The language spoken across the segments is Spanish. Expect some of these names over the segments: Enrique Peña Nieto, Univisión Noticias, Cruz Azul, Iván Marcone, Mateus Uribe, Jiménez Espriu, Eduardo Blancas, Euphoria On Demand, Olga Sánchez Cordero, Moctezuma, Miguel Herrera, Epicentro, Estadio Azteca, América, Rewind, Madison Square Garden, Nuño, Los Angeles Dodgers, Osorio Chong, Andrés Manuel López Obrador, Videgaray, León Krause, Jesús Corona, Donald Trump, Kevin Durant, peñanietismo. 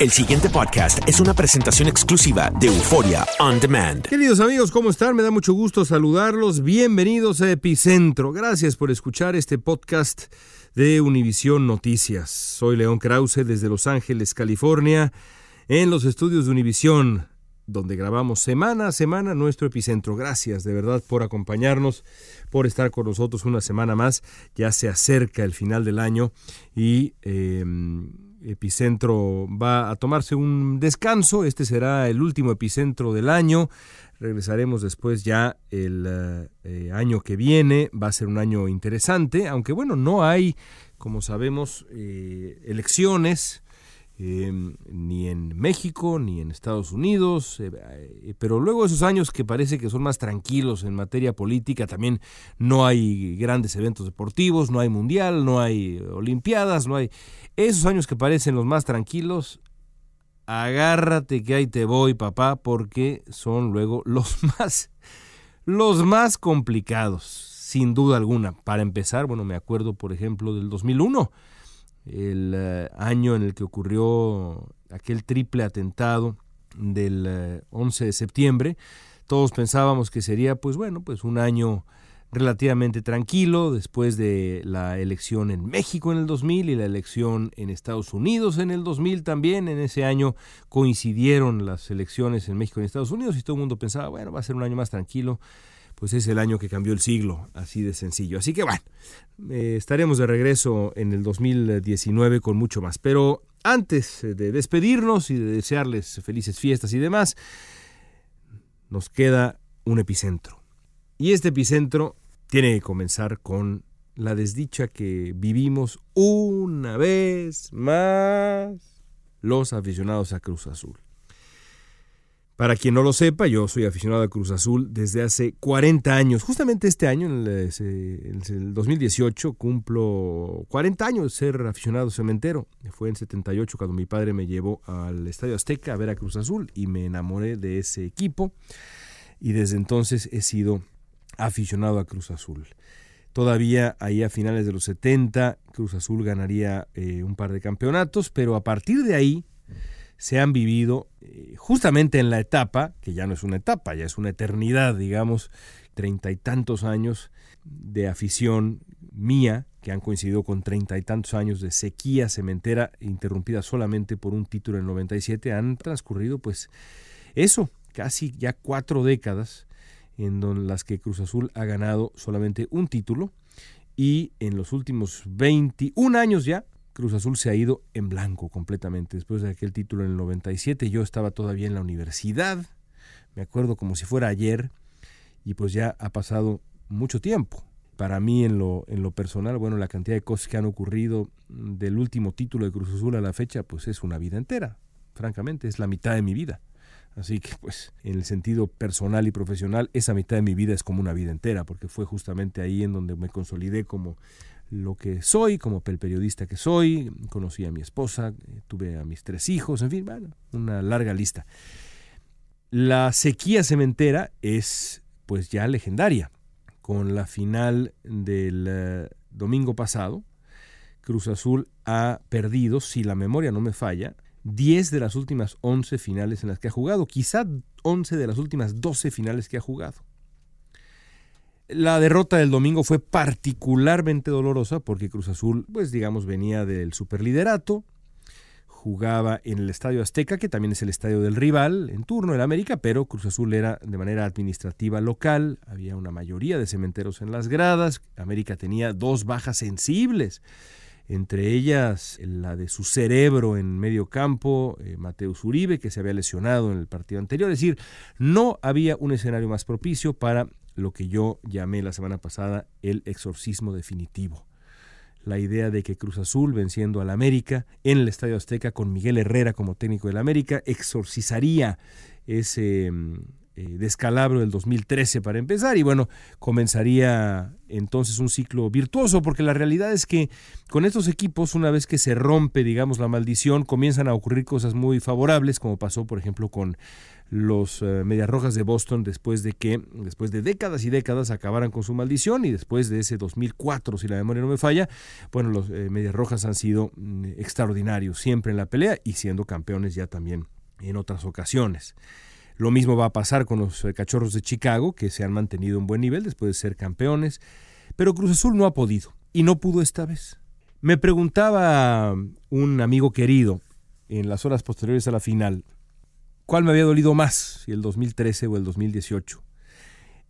El siguiente podcast es una presentación exclusiva de Euphoria On Demand. Queridos amigos, ¿cómo están? Me da mucho gusto saludarlos. Bienvenidos a Epicentro. Gracias por escuchar este podcast de Univisión Noticias. Soy León Krause desde Los Ángeles, California, en los estudios de Univisión, donde grabamos semana a semana nuestro Epicentro. Gracias de verdad por acompañarnos, por estar con nosotros una semana más. Ya se acerca el final del año y Epicentro va a tomarse un descanso. Este será el último Epicentro del año. Regresaremos después ya el año que viene. Va a ser un año interesante, aunque bueno, no hay, como sabemos, elecciones ni en México ni en Estados Unidos, pero luego esos años que parece que son más tranquilos en materia política, también no hay grandes eventos deportivos, no hay mundial, no hay olimpiadas, no hay. Esos años que parecen los más tranquilos, agárrate que ahí te voy, papá, porque son luego los más complicados, sin duda alguna. Para empezar, bueno, me acuerdo, por ejemplo, del 2001, el año en el que ocurrió aquel triple atentado del 11 de septiembre. Todos pensábamos que sería, pues bueno, pues un año relativamente tranquilo después de la elección en México en el 2000 y la elección en Estados Unidos en el 2000 también. En ese año coincidieron las elecciones en México y en Estados Unidos y todo el mundo pensaba, bueno, va a ser un año más tranquilo. Pues es el año que cambió el siglo, así de sencillo. Así que bueno, estaremos de regreso en el 2019 con mucho más. Pero antes de despedirnos y de desearles felices fiestas y demás, nos queda un epicentro. Y este epicentro tiene que comenzar con la desdicha que vivimos una vez más los aficionados a Cruz Azul. Para quien no lo sepa, yo soy aficionado a Cruz Azul desde hace 40 años. Justamente este año, en el 2018, cumplo 40 años de ser aficionado cementero. Fue en 78 cuando mi padre me llevó al Estadio Azteca a ver a Cruz Azul y me enamoré de ese equipo. Y desde entonces he sido aficionado a Cruz Azul. Todavía ahí a finales de los 70, Cruz Azul ganaría un par de campeonatos, pero a partir de ahí se han vivido justamente en la etapa, que ya no es una etapa, ya es una eternidad, digamos, 30 y tantos años de afición mía, que han coincidido con 30 y tantos años de sequía cementera, interrumpida solamente por un título en el 97, han transcurrido pues eso, casi ya 4 décadas en las que Cruz Azul ha ganado solamente un título, y en los últimos 21 años ya, Cruz Azul se ha ido en blanco completamente. Después de aquel título en el 97, yo estaba todavía en la universidad, me acuerdo como si fuera ayer, y pues ya ha pasado mucho tiempo. Para mí, en lo personal, bueno, la cantidad de cosas que han ocurrido del último título de Cruz Azul a la fecha, pues es una vida entera, francamente, es la mitad de mi vida. Así que, pues, en el sentido personal y profesional, esa mitad de mi vida es como una vida entera, porque fue justamente ahí en donde me consolidé como lo que soy, como el periodista que soy. Conocí a mi esposa, tuve a mis 3 hijos, en fin, bueno, una larga lista. La sequía cementera es, pues, ya legendaria. Con la final del domingo pasado, Cruz Azul ha perdido, si la memoria no me falla, 10 de las últimas 11 finales en las que ha jugado, quizá 11 de las últimas 12 finales que ha jugado. La derrota del domingo fue particularmente dolorosa porque Cruz Azul, pues digamos, venía del superliderato, jugaba en el Estadio Azteca, que también es el estadio del rival en turno, el América, pero Cruz Azul era de manera administrativa local, había una mayoría de cementeros en las gradas, América tenía dos bajas sensibles, entre ellas la de su cerebro en medio campo, Mateus Uribe, que se había lesionado en el partido anterior. Es decir, no había un escenario más propicio para lo que yo llamé la semana pasada el exorcismo definitivo. La idea de que Cruz Azul, venciendo al América en el Estadio Azteca con Miguel Herrera como técnico del América, exorcizaría ese descalabro del 2013 para empezar. Y bueno, comenzaría entonces un ciclo virtuoso, porque la realidad es que con estos equipos, una vez que se rompe, digamos, la maldición, comienzan a ocurrir cosas muy favorables, como pasó, por ejemplo, con los Medias Rojas de Boston después de décadas y décadas acabaran con su maldición, y después de ese 2004, si la memoria no me falla, bueno, los Medias Rojas han sido extraordinarios siempre en la pelea y siendo campeones ya también en otras ocasiones. Lo mismo va a pasar con los Cachorros de Chicago, que se han mantenido en buen nivel después de ser campeones, pero Cruz Azul no ha podido, y no pudo esta vez. Me preguntaba un amigo querido en las horas posteriores a la final, ¿cuál me había dolido más, si el 2013 o el 2018?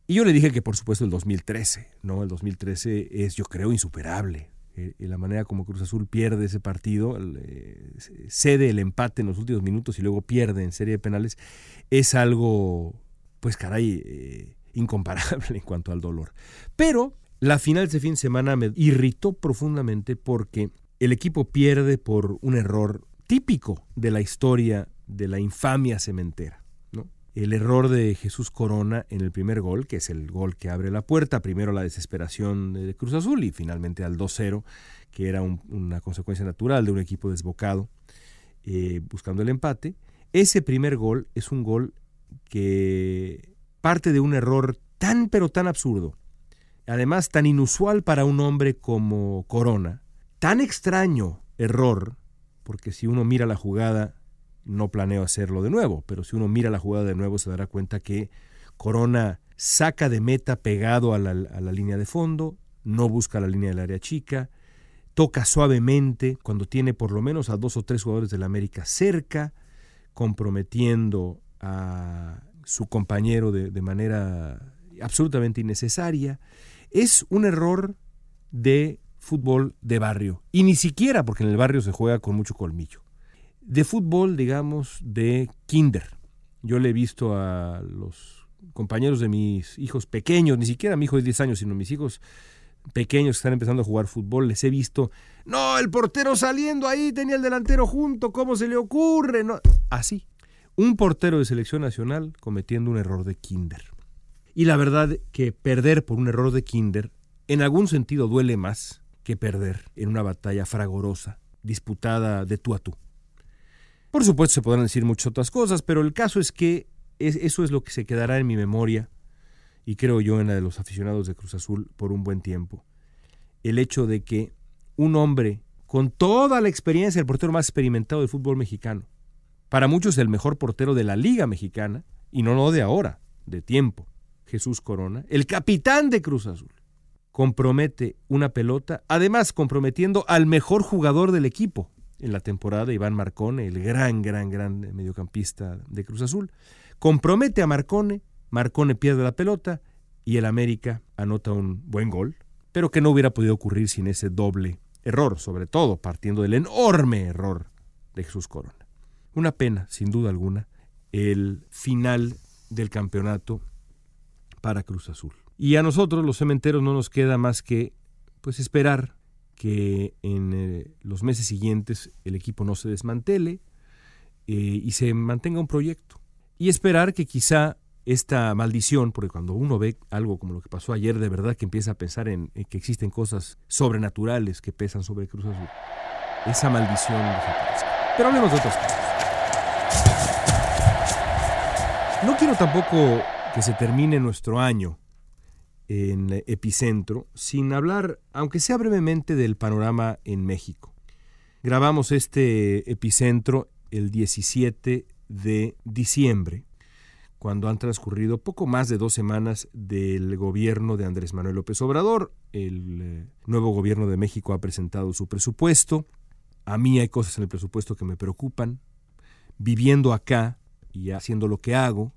Y yo le dije que por supuesto el 2013, ¿no? El 2013 es, yo creo, insuperable. La manera como Cruz Azul pierde ese partido, cede el empate en los últimos minutos y luego pierde en serie de penales, es algo, pues caray, incomparable en cuanto al dolor. Pero la final de ese fin de semana me irritó profundamente porque el equipo pierde por un error típico de la historia de la infamia cementera, ¿no? El error de Jesús Corona en el primer gol, que es el gol que abre la puerta, primero la desesperación de Cruz Azul y finalmente al 2-0, que era una consecuencia natural de un equipo desbocado buscando el empate. Ese primer gol es un gol que parte de un error tan pero tan absurdo, además tan inusual para un hombre como Corona, tan extraño error, porque si uno mira la jugada, no planeo hacerlo de nuevo, pero si uno mira la jugada de nuevo se dará cuenta que Corona saca de meta pegado a la línea de fondo, no busca la línea del área chica, toca suavemente cuando tiene por lo menos a dos o tres jugadores del América cerca, comprometiendo a su compañero de manera absolutamente innecesaria. Es un error de fútbol de barrio, y ni siquiera porque en el barrio se juega con mucho colmillo. De fútbol, digamos, de kinder. Yo le he visto a los compañeros de mis hijos pequeños, ni siquiera mi hijo de 10 años, sino mis hijos pequeños que están empezando a jugar fútbol, les he visto, no, el portero saliendo ahí, tenía el delantero junto, ¿cómo se le ocurre? No. Así, un portero de selección nacional cometiendo un error de kinder. Y la verdad que perder por un error de kinder, en algún sentido duele más que perder en una batalla fragorosa, disputada de tú a tú. Por supuesto se podrán decir muchas otras cosas, pero el caso es que eso es lo que se quedará en mi memoria, y creo yo en la de los aficionados de Cruz Azul por un buen tiempo. El hecho de que un hombre con toda la experiencia, el portero más experimentado del fútbol mexicano, para muchos el mejor portero de la Liga Mexicana, y no de ahora, de tiempo, Jesús Corona, el capitán de Cruz Azul, compromete una pelota, además comprometiendo al mejor jugador del equipo en la temporada, Iván Marcone, el gran mediocampista de Cruz Azul. Compromete a Marcone pierde la pelota y el América anota un buen gol, pero que no hubiera podido ocurrir sin ese doble error, sobre todo partiendo del enorme error de Jesús Corona. Una pena, sin duda alguna, el final del campeonato para Cruz Azul. Y a nosotros, los cementeros, no nos queda más que pues esperar que en los meses siguientes el equipo no se desmantele y se mantenga un proyecto. Y esperar que quizá esta maldición, porque cuando uno ve algo como lo que pasó ayer, de verdad que empieza a pensar en que existen cosas sobrenaturales que pesan sobre Cruz Azul. Esa maldición desaparezca. Pero hablemos de otras cosas. No quiero tampoco que se termine nuestro año en Epicentro sin hablar, aunque sea brevemente, del panorama en México. Grabamos este Epicentro el 17 de diciembre, cuando han transcurrido poco más de 2 semanas del gobierno de Andrés Manuel López Obrador. El nuevo gobierno de México ha presentado su presupuesto. A mí hay cosas en el presupuesto que me preocupan. Viviendo acá y haciendo lo que hago,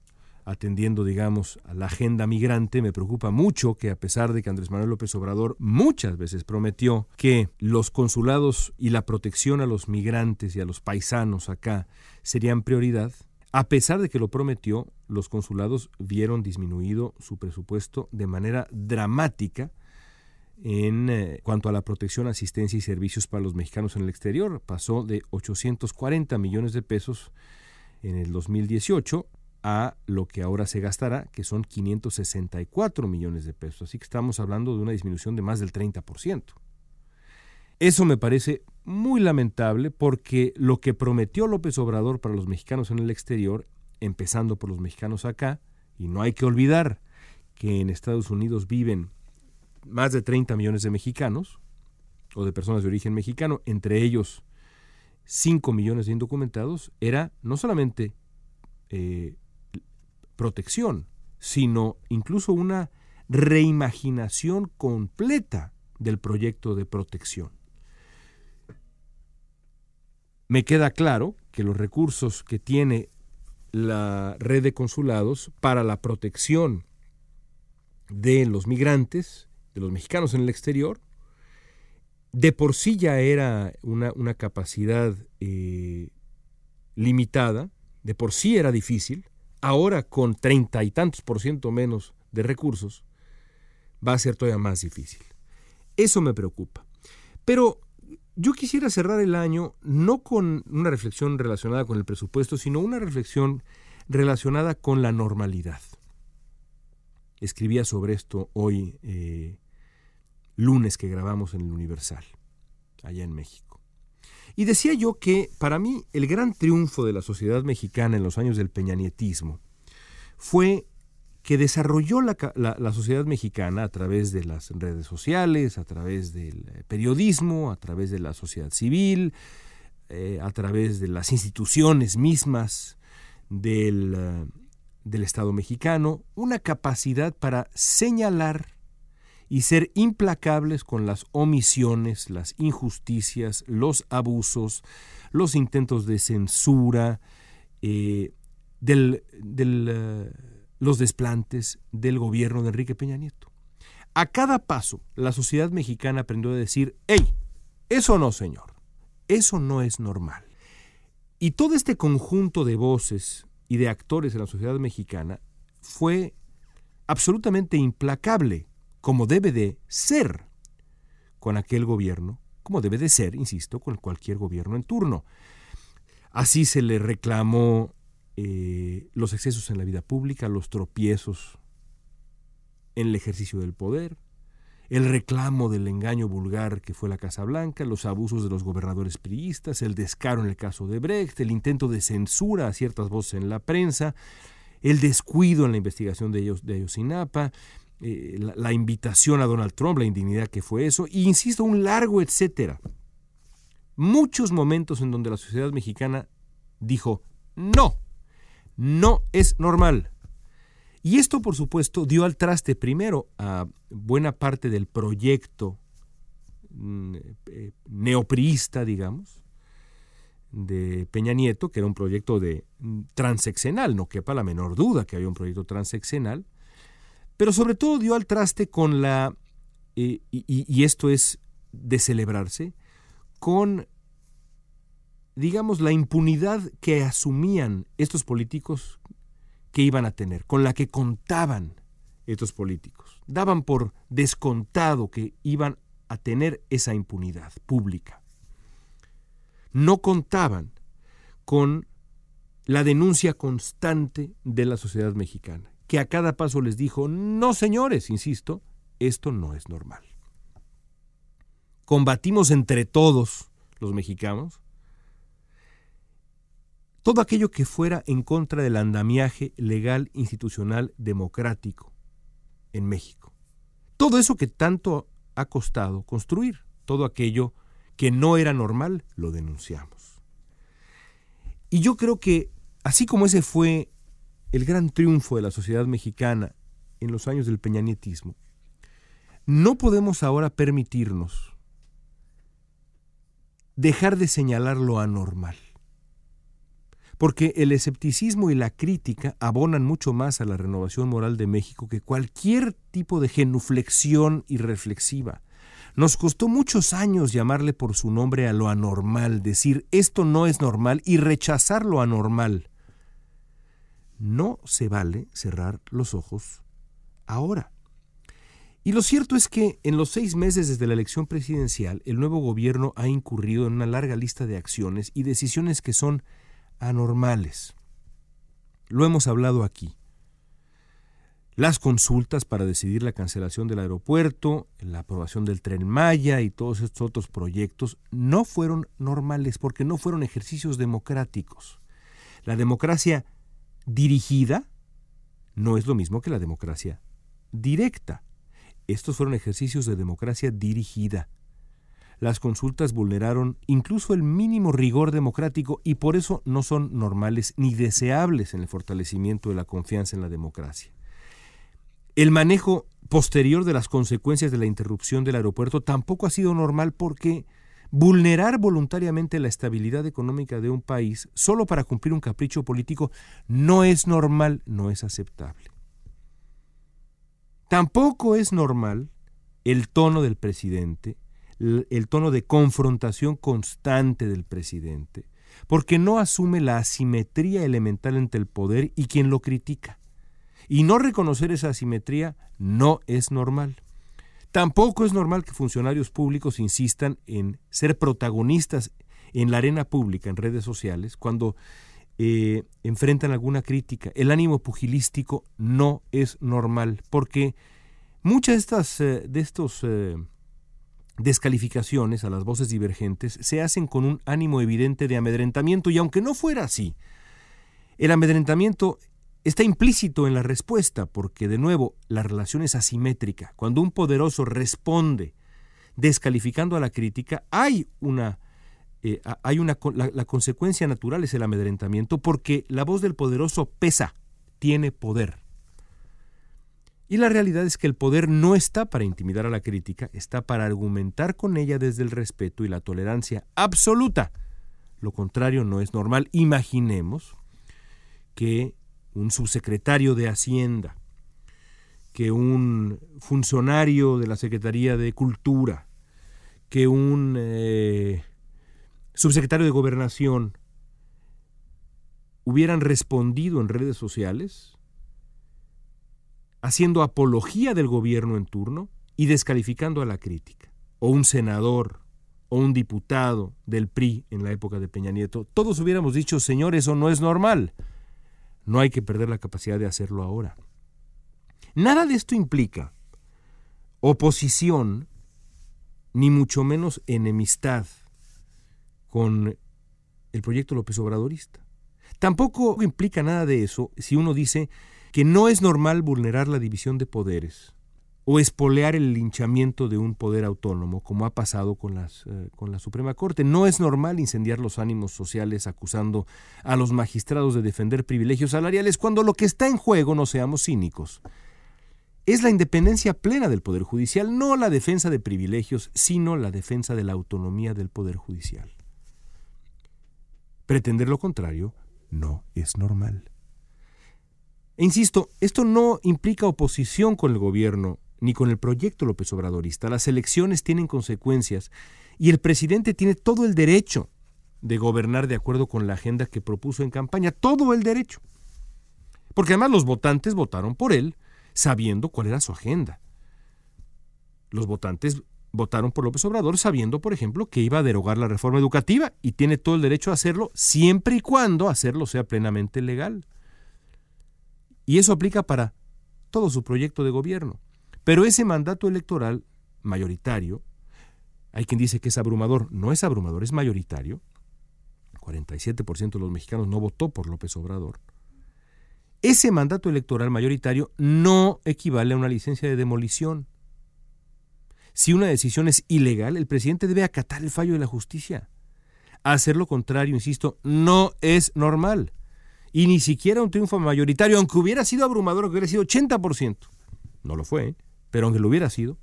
atendiendo, digamos, a la agenda migrante, me preocupa mucho que, a pesar de que Andrés Manuel López Obrador muchas veces prometió que los consulados y la protección a los migrantes y a los paisanos acá serían prioridad, a pesar de que lo prometió, los consulados vieron disminuido su presupuesto de manera dramática en cuanto a la protección, asistencia y servicios para los mexicanos en el exterior. Pasó de 840 millones de pesos en el 2018 a lo que ahora se gastará, que son 564 millones de pesos. Así que estamos hablando de una disminución de más del 30%. Eso me parece muy lamentable, porque lo que prometió López Obrador para los mexicanos en el exterior, empezando por los mexicanos acá, y no hay que olvidar que en Estados Unidos viven más de 30 millones de mexicanos, o de personas de origen mexicano, entre ellos 5 millones de indocumentados, era no solamente protección, sino incluso una reimaginación completa del proyecto de protección. Me queda claro que los recursos que tiene la red de consulados para la protección de los migrantes, de los mexicanos en el exterior, de por sí ya era una capacidad limitada, de por sí era difícil. Ahora, con 30 y tantos% menos de recursos, va a ser todavía más difícil. Eso me preocupa. Pero yo quisiera cerrar el año no con una reflexión relacionada con el presupuesto, sino una reflexión relacionada con la normalidad. Escribía sobre esto hoy, lunes, que grabamos en el Universal, allá en México. Y decía yo que para mí el gran triunfo de la sociedad mexicana en los años del peñanietismo fue que desarrolló la sociedad mexicana, a través de las redes sociales, a través del periodismo, a través de la sociedad civil, a través de las instituciones mismas del Estado mexicano, una capacidad para señalar y ser implacables con las omisiones, las injusticias, los abusos, los intentos de censura, los desplantes del gobierno de Enrique Peña Nieto. A cada paso, la sociedad mexicana aprendió a decir: ¡Ey! Eso no, señor. Eso no es normal. Y todo este conjunto de voces y de actores en la sociedad mexicana fue absolutamente implacable, como debe de ser con aquel gobierno, como debe de ser, insisto, con cualquier gobierno en turno. Así se le reclamó los excesos en la vida pública, los tropiezos en el ejercicio del poder, el reclamo del engaño vulgar que fue la Casa Blanca, los abusos de los gobernadores priistas, el descaro en el caso de Brecht, el intento de censura a ciertas voces en la prensa, el descuido en la investigación de Ayotzinapa, la invitación a Donald Trump, la indignidad que fue eso, e insisto, un largo etcétera. Muchos momentos en donde la sociedad mexicana dijo: no, no es normal. Y esto, por supuesto, dio al traste primero a buena parte del proyecto neopriista, digamos, de Peña Nieto, que era un proyecto de transeccional, no quepa la menor duda que había un proyecto transeccional. Pero sobre todo dio al traste con y esto es de celebrarse, con, digamos, la impunidad que asumían estos políticos que iban a tener, con la que contaban estos políticos. Daban por descontado que iban a tener esa impunidad pública. No contaban con la denuncia constante de la sociedad mexicana, que a cada paso les dijo: no, señores, insisto, esto no es normal. Combatimos entre todos los mexicanos todo aquello que fuera en contra del andamiaje legal, institucional, democrático en México. Todo eso que tanto ha costado construir, todo aquello que no era normal, lo denunciamos. Y yo creo que, así como ese fue el gran triunfo de la sociedad mexicana en los años del peñanietismo, no podemos ahora permitirnos dejar de señalar lo anormal. Porque el escepticismo y la crítica abonan mucho más a la renovación moral de México que cualquier tipo de genuflexión irreflexiva. Nos costó muchos años llamarle por su nombre a lo anormal, decir esto no es normal y rechazar lo anormal. No se vale cerrar los ojos ahora. Y lo cierto es que en los 6 meses desde la elección presidencial, el nuevo gobierno ha incurrido en una larga lista de acciones y decisiones que son anormales. Lo hemos hablado aquí. Las consultas para decidir la cancelación del aeropuerto, la aprobación del Tren Maya y todos estos otros proyectos no fueron normales porque no fueron ejercicios democráticos. La democracia dirigida no es lo mismo que la democracia directa. Estos fueron ejercicios de democracia dirigida. Las consultas vulneraron incluso el mínimo rigor democrático y por eso no son normales ni deseables en el fortalecimiento de la confianza en la democracia. El manejo posterior de las consecuencias de la interrupción del aeropuerto tampoco ha sido normal porque vulnerar voluntariamente la estabilidad económica de un país solo para cumplir un capricho político no es normal, no es aceptable. Tampoco es normal el tono del presidente, el tono de confrontación constante del presidente, porque no asume la asimetría elemental entre el poder y quien lo critica. Y no reconocer esa asimetría no es normal. Tampoco es normal que funcionarios públicos insistan en ser protagonistas en la arena pública, en redes sociales, cuando enfrentan alguna crítica. El ánimo pugilístico no es normal, porque muchas de estas descalificaciones a las voces divergentes se hacen con un ánimo evidente de amedrentamiento, y aunque no fuera así, el amedrentamiento está implícito en la respuesta porque, de nuevo, la relación es asimétrica. Cuando un poderoso responde descalificando a la crítica, la consecuencia natural es el amedrentamiento porque la voz del poderoso pesa, tiene poder. Y la realidad es que el poder no está para intimidar a la crítica, está para argumentar con ella desde el respeto y la tolerancia absoluta. Lo contrario no es normal. Imaginemos que un subsecretario de Hacienda, que un funcionario de la Secretaría de Cultura, que un subsecretario de Gobernación hubieran respondido en redes sociales haciendo apología del gobierno en turno y descalificando a la crítica, o un senador o un diputado del PRI en la época de Peña Nieto. Todos hubiéramos dicho, señor, eso no es normal. No hay que perder la capacidad de hacerlo ahora. Nada de esto implica oposición, ni mucho menos enemistad con el proyecto López Obradorista. Tampoco implica nada de eso si uno dice que no es normal vulnerar la división de poderes o espolear el linchamiento de un poder autónomo, como ha pasado con la Suprema Corte. No es normal incendiar los ánimos sociales acusando a los magistrados de defender privilegios salariales, cuando lo que está en juego, no seamos cínicos, es la independencia plena del Poder Judicial, no la defensa de privilegios, sino la defensa de la autonomía del Poder Judicial. Pretender lo contrario no es normal. E insisto, esto no implica oposición con el gobierno ni con el proyecto López Obradorista. Las elecciones tienen consecuencias y el presidente tiene todo el derecho de gobernar de acuerdo con la agenda que propuso en campaña. Todo el derecho. Porque además los votantes votaron por él sabiendo cuál era su agenda. Los votantes votaron por López Obrador sabiendo, por ejemplo, que iba a derogar la reforma educativa, y tiene todo el derecho a hacerlo siempre y cuando hacerlo sea plenamente legal. Y eso aplica para todo su proyecto de gobierno. Pero ese mandato electoral mayoritario, hay quien dice que es abrumador, no es abrumador, es mayoritario. 47% de los mexicanos no votó por López Obrador. Ese mandato electoral mayoritario no equivale a una licencia de demolición. Si una decisión es ilegal, el presidente debe acatar el fallo de la justicia. Hacer lo contrario, insisto, no es normal. Y ni siquiera un triunfo mayoritario, aunque hubiera sido abrumador, aunque hubiera sido 80%, no lo fue, pero aunque lo hubiera sido,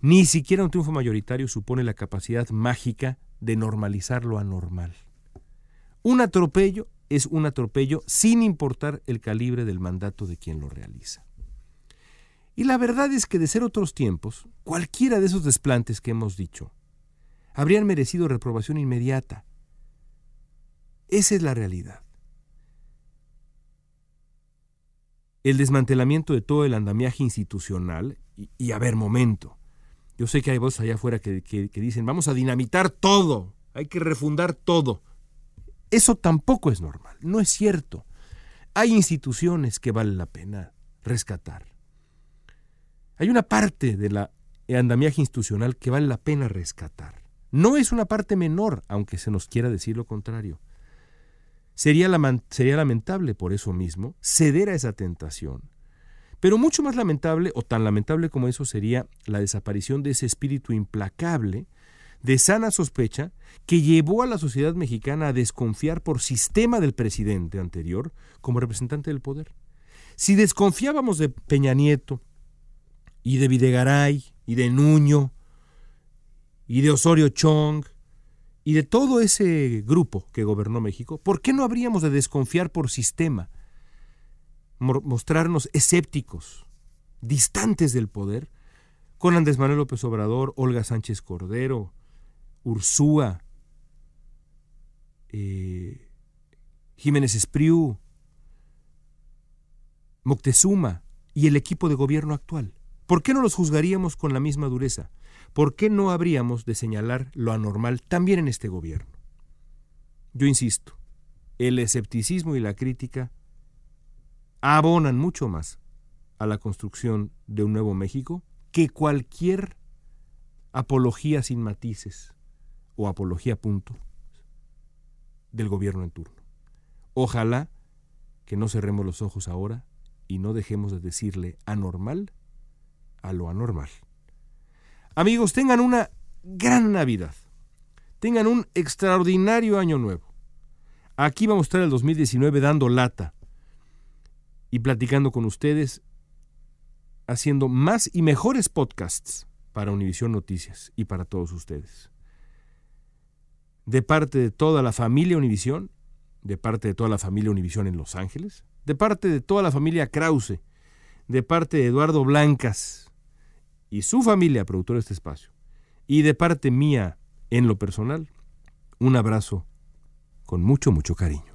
ni siquiera un triunfo mayoritario supone la capacidad mágica de normalizar lo anormal. Un atropello es un atropello sin importar el calibre del mandato de quien lo realiza. Y la verdad es que de ser otros tiempos, cualquiera de esos desplantes que hemos dicho habrían merecido reprobación inmediata. Esa es la realidad. El desmantelamiento de todo el andamiaje institucional, y a ver, momento, yo sé que hay voces allá afuera que dicen vamos a dinamitar todo, hay que refundar todo. Eso tampoco es normal, no es cierto. Hay instituciones que vale la pena rescatar. Hay una parte del andamiaje institucional que vale la pena rescatar. No es una parte menor, aunque se nos quiera decir lo contrario. Sería lamentable por eso mismo ceder a esa tentación. Pero mucho más lamentable, o tan lamentable como eso, sería la desaparición de ese espíritu implacable de sana sospecha que llevó a la sociedad mexicana a desconfiar por sistema del presidente anterior como representante del poder. Si desconfiábamos de Peña Nieto y de Videgaray y de Nuño y de Osorio Chong y de todo ese grupo que gobernó México, ¿por qué no habríamos de desconfiar por sistema, mostrarnos escépticos, distantes del poder, con Andrés Manuel López Obrador, Olga Sánchez Cordero, Ursúa, Jiménez Espriu, Moctezuma y el equipo de gobierno actual? ¿Por qué no los juzgaríamos con la misma dureza? ¿Por qué no habríamos de señalar lo anormal también en este gobierno? Yo insisto, el escepticismo y la crítica abonan mucho más a la construcción de un nuevo México que cualquier apología sin matices o apología punto del gobierno en turno. Ojalá que no cerremos los ojos ahora y no dejemos de decirle anormal a lo anormal. Amigos, tengan una gran Navidad. Tengan un extraordinario Año Nuevo. Aquí vamos a estar el 2019 dando lata y platicando con ustedes, haciendo más y mejores podcasts para Univisión Noticias y para todos ustedes. De parte de toda la familia Univisión, de parte de toda la familia Univisión en Los Ángeles, de parte de toda la familia Krause, de parte de Eduardo Blancas y su familia, productor de este espacio, y de parte mía en lo personal, un abrazo con mucho, mucho cariño.